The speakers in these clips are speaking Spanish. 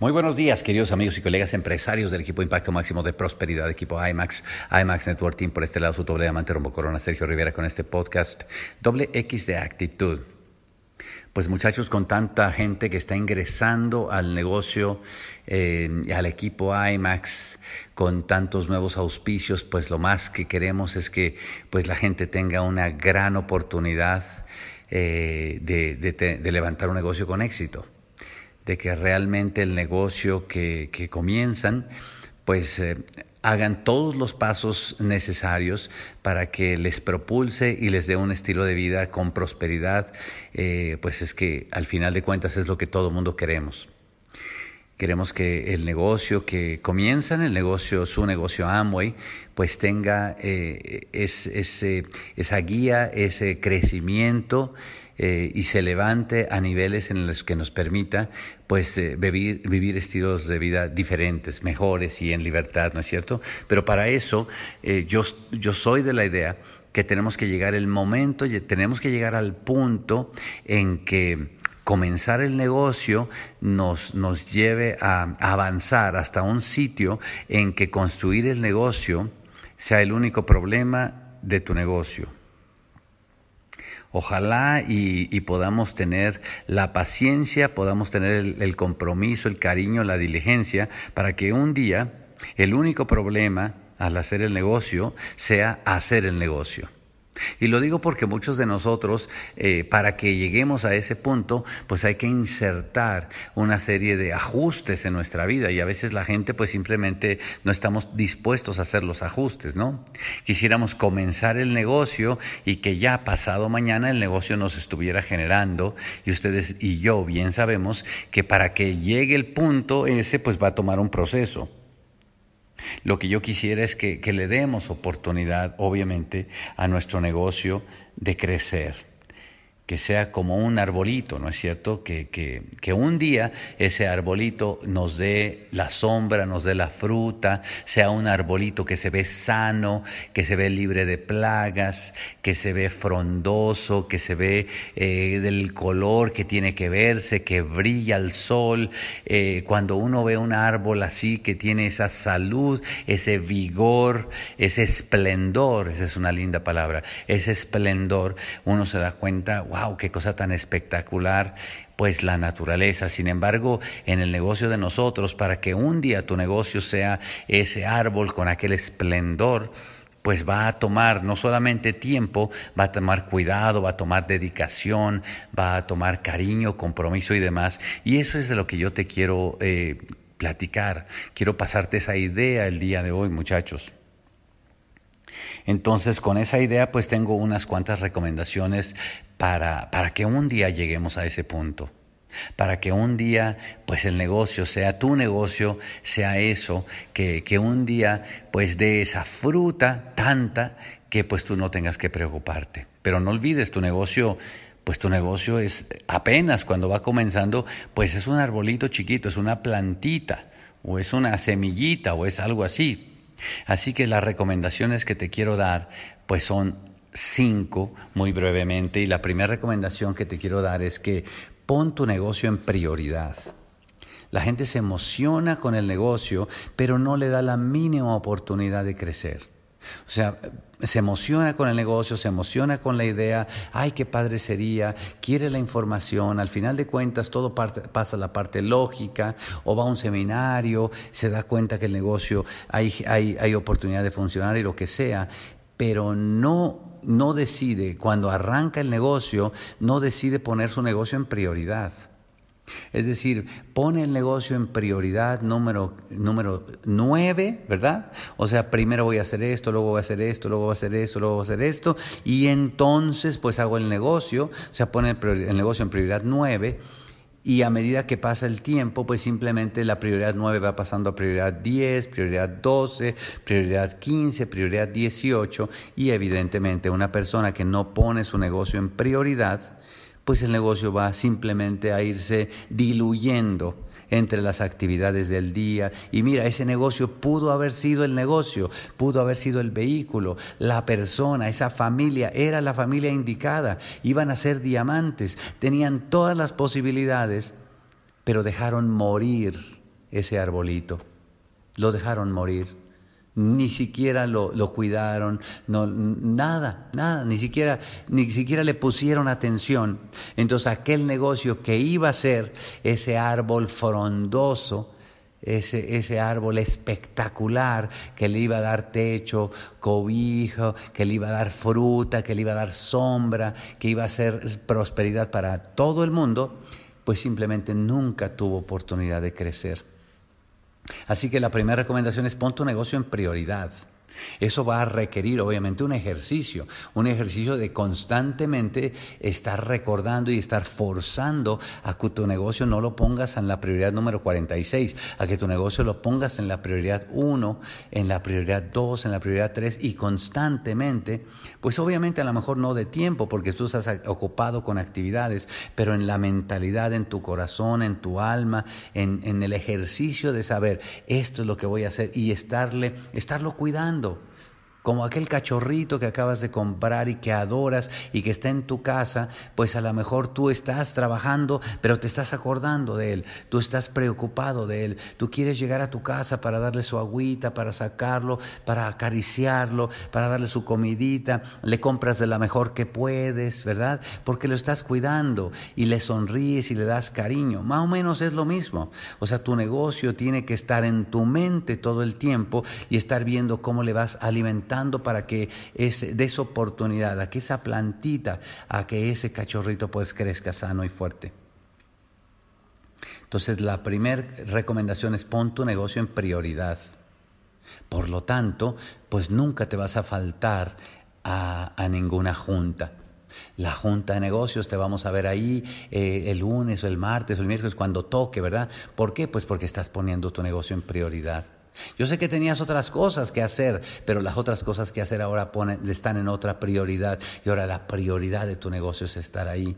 Muy buenos días, queridos amigos y colegas empresarios del equipo Impacto Máximo de Prosperidad, equipo IMAX Networking. Por este lado, su doble diamante, Rombo Corona, Sergio Rivera, con este podcast doble X de actitud. Pues muchachos, con tanta gente que está ingresando al negocio, al equipo IMAX, con tantos nuevos auspicios, pues lo más que queremos es que pues la gente tenga una gran oportunidad de levantar un negocio con éxito, de que realmente el negocio que comienzan, pues hagan todos los pasos necesarios para que les propulse y les dé un estilo de vida con prosperidad, pues es que al final de cuentas es lo que todo mundo queremos. Queremos que el negocio que comienzan, su negocio Amway, pues tenga esa guía, ese crecimiento y se levante a niveles en los que nos permita pues vivir estilos de vida diferentes, mejores y en libertad, ¿no es cierto? Pero para eso yo soy de la idea que tenemos que llegar el momento, tenemos que llegar al punto en que comenzar el negocio nos lleve a avanzar hasta un sitio en que construir el negocio sea el único problema de tu negocio. Ojalá y podamos tener la paciencia, podamos tener el compromiso, el cariño, la diligencia, para que un día el único problema al hacer el negocio sea hacer el negocio. Y lo digo porque muchos de nosotros, para que lleguemos a ese punto, pues hay que insertar una serie de ajustes en nuestra vida, y a veces la gente pues simplemente no estamos dispuestos a hacer los ajustes, ¿no? Quisiéramos comenzar el negocio y que ya pasado mañana el negocio nos estuviera generando, y ustedes y yo bien sabemos que para que llegue el punto ese pues va a tomar un proceso. Lo que yo quisiera es que le demos oportunidad, obviamente, a nuestro negocio de crecer, que sea como un arbolito, ¿no es cierto? Que un día ese arbolito nos dé la sombra, nos dé la fruta, sea un arbolito que se ve sano, que se ve libre de plagas, que se ve frondoso, que se ve del color que tiene que verse, que brilla al sol. Cuando uno ve un árbol así, que tiene esa salud, ese vigor, ese esplendor, esa es una linda palabra, ese esplendor, uno se da cuenta, ¡wow! ¡Qué cosa tan espectacular! Pues la naturaleza. Sin embargo, en el negocio de nosotros, para que un día tu negocio sea ese árbol con aquel esplendor, pues va a tomar no solamente tiempo, va a tomar cuidado, va a tomar dedicación, va a tomar cariño, compromiso y demás. Y eso es de lo que yo te quiero platicar. Quiero pasarte esa idea el día de hoy, muchachos. Entonces, con esa idea, pues tengo unas cuantas recomendaciones para que un día lleguemos a ese punto, para que un día, pues el negocio sea tu negocio, sea eso, que un día, pues dé esa fruta tanta que pues tú no tengas que preocuparte. Pero no olvides, tu negocio, pues tu negocio es apenas cuando va comenzando, pues es un arbolito chiquito, es una plantita o es una semillita o es algo así. Así que las recomendaciones que te quiero dar pues son 5 muy brevemente, y la primera recomendación que te quiero dar es que pon tu negocio en prioridad. La gente se emociona con el negocio, pero no le da la mínima oportunidad de crecer. O sea, se emociona con el negocio, se emociona con la idea, ¡ay, qué padre sería! Quiere la información, al final de cuentas todo pasa la parte lógica, o va a un seminario, se da cuenta que el negocio hay oportunidad de funcionar y lo que sea, pero no decide, cuando arranca el negocio, no decide poner su negocio en prioridad. Es decir, pone el negocio en prioridad número 9, ¿verdad? O sea, primero voy a hacer esto, luego voy a hacer esto, luego voy a hacer esto, luego voy a hacer esto, y entonces pues hago el negocio. O sea, pone el negocio en prioridad 9, y a medida que pasa el tiempo, pues simplemente la prioridad 9 va pasando a prioridad 10, prioridad 12, prioridad 15, prioridad 18, y evidentemente una persona que no pone su negocio en prioridad, pues el negocio va simplemente a irse diluyendo entre las actividades del día. Y mira, ese negocio pudo haber sido el negocio, pudo haber sido el vehículo, la persona, esa familia, era la familia indicada, iban a ser diamantes, tenían todas las posibilidades, pero dejaron morir ese arbolito. Lo dejaron morir. Ni siquiera lo cuidaron, no, nada, ni siquiera le pusieron atención. Entonces aquel negocio que iba a ser ese árbol frondoso, ese árbol espectacular que le iba a dar techo, cobijo, que le iba a dar fruta, que le iba a dar sombra, que iba a ser prosperidad para todo el mundo, pues simplemente nunca tuvo oportunidad de crecer. Así que la primera recomendación es pon tu negocio en prioridad. Eso va a requerir obviamente un ejercicio de constantemente estar recordando y estar forzando a que tu negocio no lo pongas en la prioridad número 46, a que tu negocio lo pongas en la prioridad 1, en la prioridad 2, en la prioridad 3 y constantemente, pues obviamente a lo mejor no de tiempo porque tú estás ocupado con actividades, pero en la mentalidad, en tu corazón, en tu alma, en el ejercicio de saber esto es lo que voy a hacer y estarlo cuidando. Como aquel cachorrito que acabas de comprar y que adoras y que está en tu casa, pues a lo mejor tú estás trabajando, pero te estás acordando de él, tú estás preocupado de él, tú quieres llegar a tu casa para darle su agüita, para sacarlo, para acariciarlo, para darle su comidita, le compras de la mejor que puedes, ¿verdad? Porque lo estás cuidando y le sonríes y le das cariño. Más o menos es lo mismo. O sea, tu negocio tiene que estar en tu mente todo el tiempo y estar viendo cómo le vas alimentando para que des oportunidad a que esa plantita, a que ese cachorrito pues crezca sano y fuerte. Entonces la primera recomendación es pon tu negocio en prioridad. Por lo tanto, pues nunca te vas a faltar a ninguna junta. La junta de negocios te vamos a ver ahí el lunes o el martes o el miércoles cuando toque, ¿verdad? ¿Por qué? Pues porque estás poniendo tu negocio en prioridad. Yo sé que tenías otras cosas que hacer, pero las otras cosas que hacer ahora están en otra prioridad y ahora la prioridad de tu negocio es estar ahí.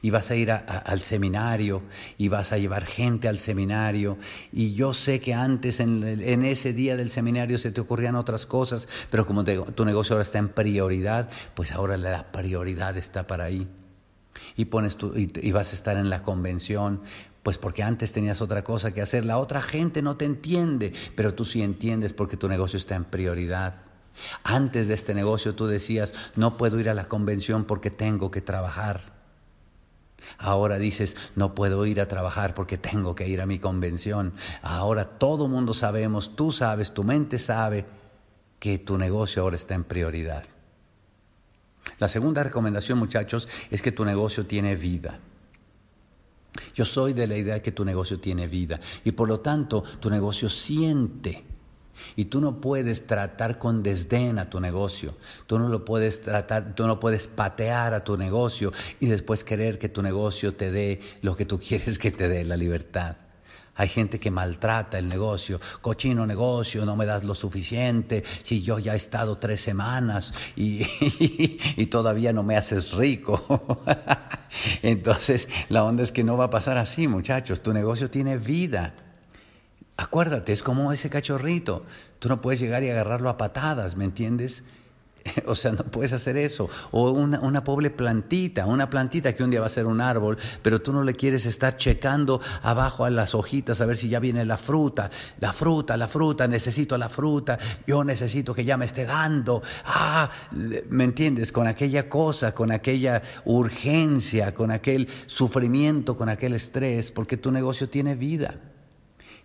Y vas a ir al seminario y vas a llevar gente al seminario y yo sé que antes en ese día del seminario se te ocurrían otras cosas, pero como tu negocio ahora está en prioridad, pues ahora la prioridad está para ahí. Y vas a estar en la convención, pues porque antes tenías otra cosa que hacer. La otra gente no te entiende, pero tú sí entiendes porque tu negocio está en prioridad. Antes de este negocio tú decías, no puedo ir a la convención porque tengo que trabajar. Ahora dices, no puedo ir a trabajar porque tengo que ir a mi convención. Ahora todo mundo sabemos, tú sabes, tu mente sabe que tu negocio ahora está en prioridad. La segunda recomendación, muchachos, es que tu negocio tiene vida. Yo soy de la idea que tu negocio tiene vida y por lo tanto tu negocio siente y tú no puedes tratar con desdén a tu negocio, tú no puedes patear a tu negocio y después querer que tu negocio te dé lo que tú quieres que te dé, la libertad. Hay gente que maltrata el negocio, cochino negocio, no me das lo suficiente, si yo ya he estado 3 semanas y todavía no me haces rico. Entonces la onda es que no va a pasar así, muchachos, tu negocio tiene vida. Acuérdate, es como ese cachorrito, tú no puedes llegar y agarrarlo a patadas, ¿me entiendes? O sea, no puedes hacer eso. O una pobre plantita, una plantita que un día va a ser un árbol, pero tú no le quieres estar checando abajo a las hojitas a ver si ya viene la fruta, necesito la fruta, yo necesito que ya me esté dando. ¿Me entiendes? Con aquella cosa, con aquella urgencia, con aquel sufrimiento, con aquel estrés, porque tu negocio tiene vida.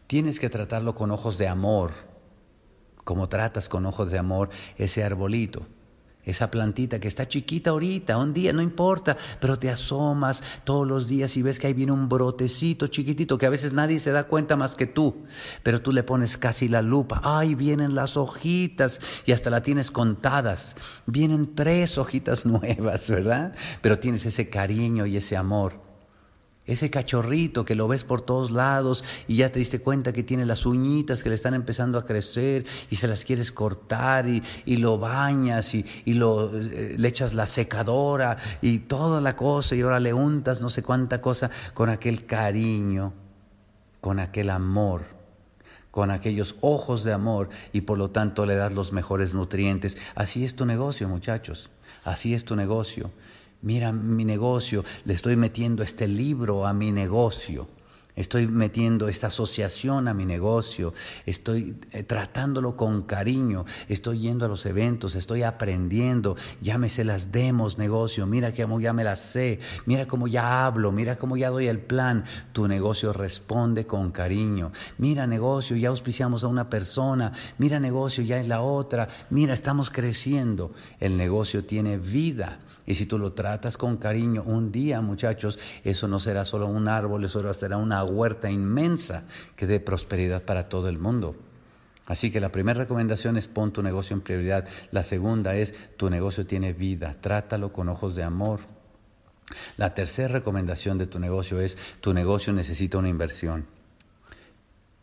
Tienes que tratarlo con ojos de amor. Como tratas con ojos de amor ese arbolito, esa plantita que está chiquita ahorita, un día, no importa, pero te asomas todos los días y ves que ahí viene un brotecito chiquitito que a veces nadie se da cuenta más que tú, pero tú le pones casi la lupa, ¡ay, vienen las hojitas! Y hasta la tienes contadas, vienen 3 hojitas nuevas, ¿verdad? Pero tienes ese cariño y ese amor. Ese cachorrito que lo ves por todos lados y ya te diste cuenta que tiene las uñitas que le están empezando a crecer y se las quieres cortar y lo bañas y le echas la secadora y toda la cosa y ahora le untas no sé cuánta cosa con aquel cariño, con aquel amor, con aquellos ojos de amor y por lo tanto le das los mejores nutrientes. Así es tu negocio, muchachos, así es tu negocio. Mira mi negocio, le estoy metiendo este libro a mi negocio. Estoy metiendo esta asociación a mi negocio, estoy tratándolo con cariño, estoy yendo a los eventos, estoy aprendiendo, llámese las demos, negocio, mira cómo ya me las sé, mira cómo ya hablo, mira cómo ya doy el plan. Tu negocio responde con cariño. Mira, negocio, ya auspiciamos a una persona, mira, negocio, ya es la otra, mira, estamos creciendo. El negocio tiene vida. Y si tú lo tratas con cariño, un día, muchachos, eso no será solo un árbol, eso será una huerta inmensa que dé prosperidad para todo el mundo. Así que la primera recomendación es pon tu negocio en prioridad. La segunda es tu negocio tiene vida, trátalo con ojos de amor. La tercera recomendación de tu negocio es tu negocio necesita una inversión.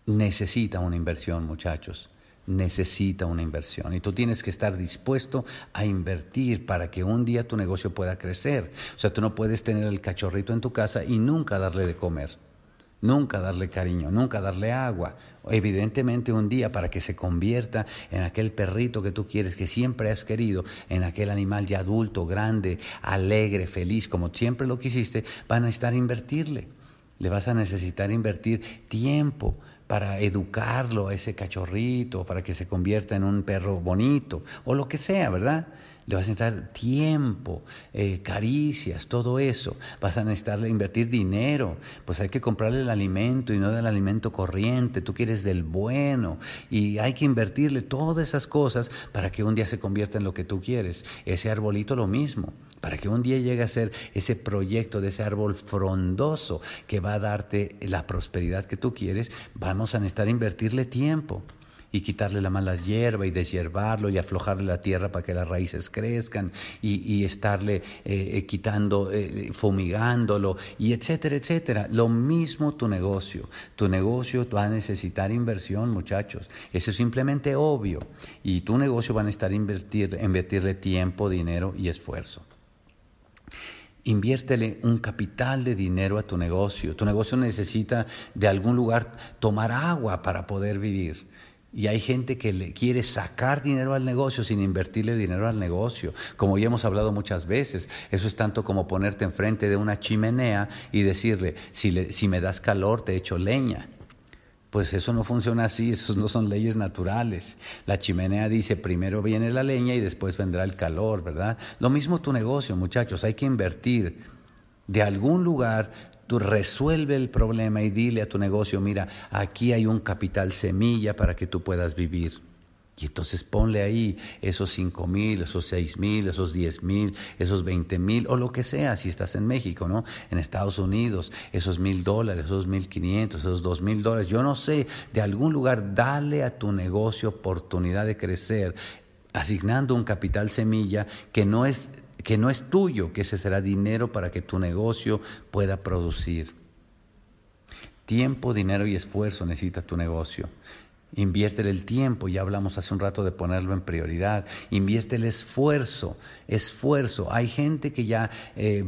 Necesita una inversión, muchachos. Necesita una inversión y tú tienes que estar dispuesto a invertir para que un día tu negocio pueda crecer. O sea, tú no puedes tener el cachorrito en tu casa y nunca darle de comer, nunca darle cariño, nunca darle agua. Evidentemente un día para que se convierta en aquel perrito que tú quieres, que siempre has querido, en aquel animal ya adulto, grande, alegre, feliz, como siempre lo quisiste, van a necesitar invertirle. Le vas a necesitar invertir tiempo para educarlo a ese cachorrito, para que se convierta en un perro bonito o lo que sea, ¿verdad? Le vas a necesitar tiempo, caricias, todo eso. Vas a necesitar invertir dinero. Pues hay que comprarle el alimento y no del alimento corriente. Tú quieres del bueno y hay que invertirle todas esas cosas para que un día se convierta en lo que tú quieres. Ese arbolito lo mismo. Para que un día llegue a ser ese proyecto de ese árbol frondoso que va a darte la prosperidad que tú quieres, vamos a necesitar invertirle tiempo y quitarle la mala hierba y deshiervarlo y aflojarle la tierra para que las raíces crezcan y estarle quitando, fumigándolo y etcétera, etcétera. Lo mismo tu negocio. Tu negocio va a necesitar inversión, muchachos. Eso es simplemente obvio. Y tu negocio va a necesitar invertirle tiempo, dinero y esfuerzo. Inviértele un capital de dinero a tu negocio. Tu negocio necesita de algún lugar tomar agua para poder vivir. Y hay gente que le quiere sacar dinero al negocio sin invertirle dinero al negocio. Como ya hemos hablado muchas veces, eso es tanto como ponerte enfrente de una chimenea y decirle, si me das calor te echo leña. Pues eso no funciona así, eso no son leyes naturales. La chimenea dice, primero viene la leña y después vendrá el calor, ¿verdad? Lo mismo tu negocio, muchachos, hay que invertir de algún lugar. Tú resuelve el problema y dile a tu negocio, mira, aquí hay un capital semilla para que tú puedas vivir. Y entonces ponle ahí esos 5,000, esos 6,000, esos 10,000, esos 20,000 o lo que sea, si estás en México, ¿no? En Estados Unidos, esos $1,000, esos $1,500, esos $2,000. Yo no sé, de algún lugar dale a tu negocio oportunidad de crecer, asignando un capital semilla que no es tuyo, que ese será dinero para que tu negocio pueda producir. Tiempo, dinero y esfuerzo necesita tu negocio. Inviértele el tiempo, ya hablamos hace un rato de ponerlo en prioridad. Invierte el esfuerzo. Hay gente que ya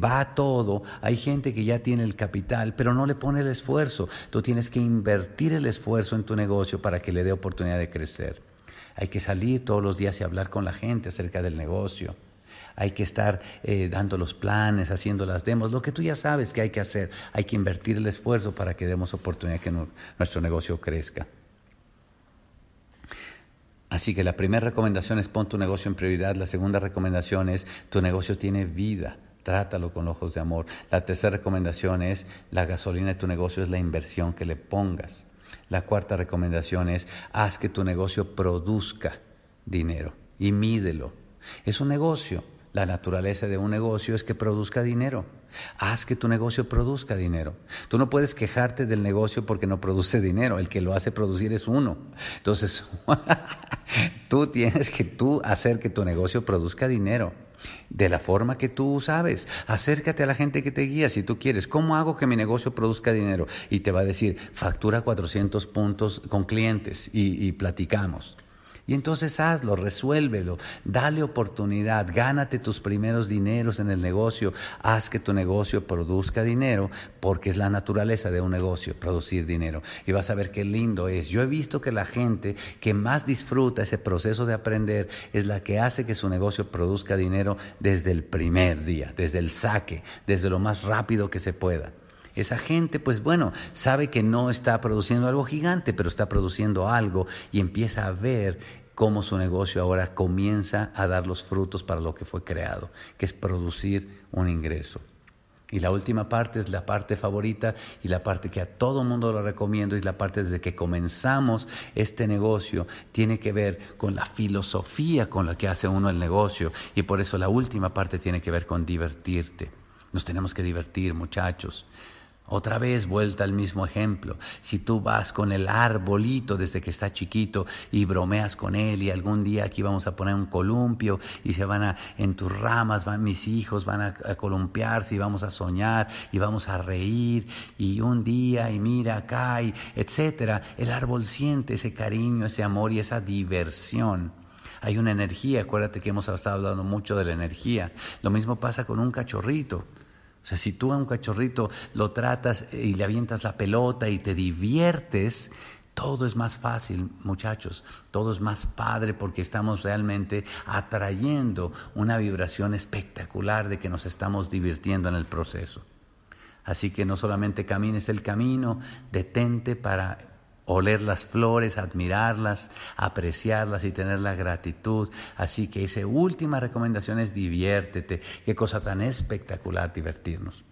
va a todo, hay gente que ya tiene el capital, pero no le pone el esfuerzo. Tú tienes que invertir el esfuerzo en tu negocio para que le dé oportunidad de crecer. Hay que salir todos los días y hablar con la gente acerca del negocio. Hay que estar dando los planes, haciendo las demos, lo que tú ya sabes que hay que hacer. Hay que invertir el esfuerzo para que demos oportunidad que nuestro negocio crezca. Así que la primera recomendación es pon tu negocio en prioridad. La segunda recomendación es tu negocio tiene vida, trátalo con ojos de amor. La tercera recomendación es la gasolina de tu negocio es la inversión que le pongas. La cuarta recomendación es haz que tu negocio produzca dinero y mídelo. Es un negocio. La naturaleza de un negocio es que produzca dinero. Haz que tu negocio produzca dinero. Tú no puedes quejarte del negocio porque no produce dinero. El que lo hace producir es uno. Entonces, tú tienes que hacer que tu negocio produzca dinero. De la forma que tú sabes. Acércate a la gente que te guía si tú quieres. ¿Cómo hago que mi negocio produzca dinero? Y te va a decir, factura 400 puntos con clientes y platicamos. Y entonces hazlo, resuélvelo, dale oportunidad, gánate tus primeros dineros en el negocio, haz que tu negocio produzca dinero, porque es la naturaleza de un negocio, producir dinero. Y vas a ver qué lindo es. Yo he visto que la gente que más disfruta ese proceso de aprender es la que hace que su negocio produzca dinero desde el primer día, desde el saque, desde lo más rápido que se pueda. Esa gente, pues bueno, sabe que no está produciendo algo gigante, pero está produciendo algo y empieza a ver cómo su negocio ahora comienza a dar los frutos para lo que fue creado, que es producir un ingreso. Y la última parte es la parte favorita y la parte que a todo mundo lo recomiendo, es la parte desde que comenzamos este negocio, tiene que ver con la filosofía con la que hace uno el negocio, y por eso la última parte tiene que ver con divertirte. Nos tenemos que divertir, muchachos. Otra vez, vuelta al mismo ejemplo. Si tú vas con el arbolito desde que está chiquito y bromeas con él, y algún día aquí vamos a poner un columpio y se van a, en tus ramas van mis hijos, van a columpiarse, y vamos a soñar y vamos a reír, y un día y mira acá, y etcétera. El árbol siente ese cariño, ese amor y esa diversión. Hay una energía, acuérdate que hemos estado hablando mucho de la energía. Lo mismo pasa con un cachorrito. O sea, si tú a un cachorrito lo tratas y le avientas la pelota y te diviertes, todo es más fácil, muchachos. Todo es más padre porque estamos realmente atrayendo una vibración espectacular de que nos estamos divirtiendo en el proceso. Así que no solamente camines el camino, detente para oler las flores, admirarlas, apreciarlas y tener la gratitud. Así que esa última recomendación es diviértete. Qué cosa tan espectacular divertirnos.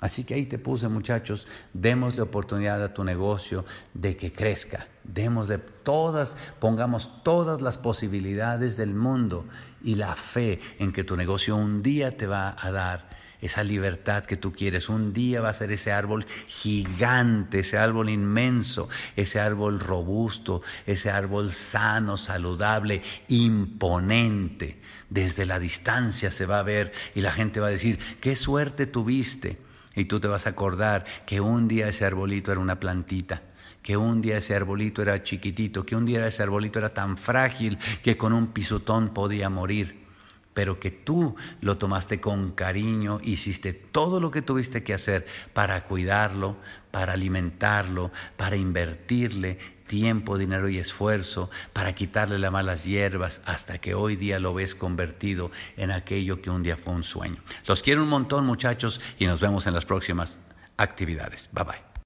Así que ahí te puse, muchachos, démosle oportunidad a tu negocio de que crezca. Démosle todas, pongamos todas las posibilidades del mundo y la fe en que tu negocio un día te va a dar esa libertad que tú quieres. Un día va a ser ese árbol gigante, ese árbol inmenso, ese árbol robusto, ese árbol sano, saludable, imponente. Desde la distancia se va a ver y la gente va a decir, qué suerte tuviste. Y tú te vas a acordar que un día ese arbolito era una plantita, que un día ese arbolito era chiquitito, que un día ese arbolito era tan frágil que con un pisotón podía morir, pero que tú lo tomaste con cariño, hiciste todo lo que tuviste que hacer para cuidarlo, para alimentarlo, para invertirle tiempo, dinero y esfuerzo, para quitarle las malas hierbas, hasta que hoy día lo ves convertido en aquello que un día fue un sueño. Los quiero un montón, muchachos, y nos vemos en las próximas actividades. Bye, bye.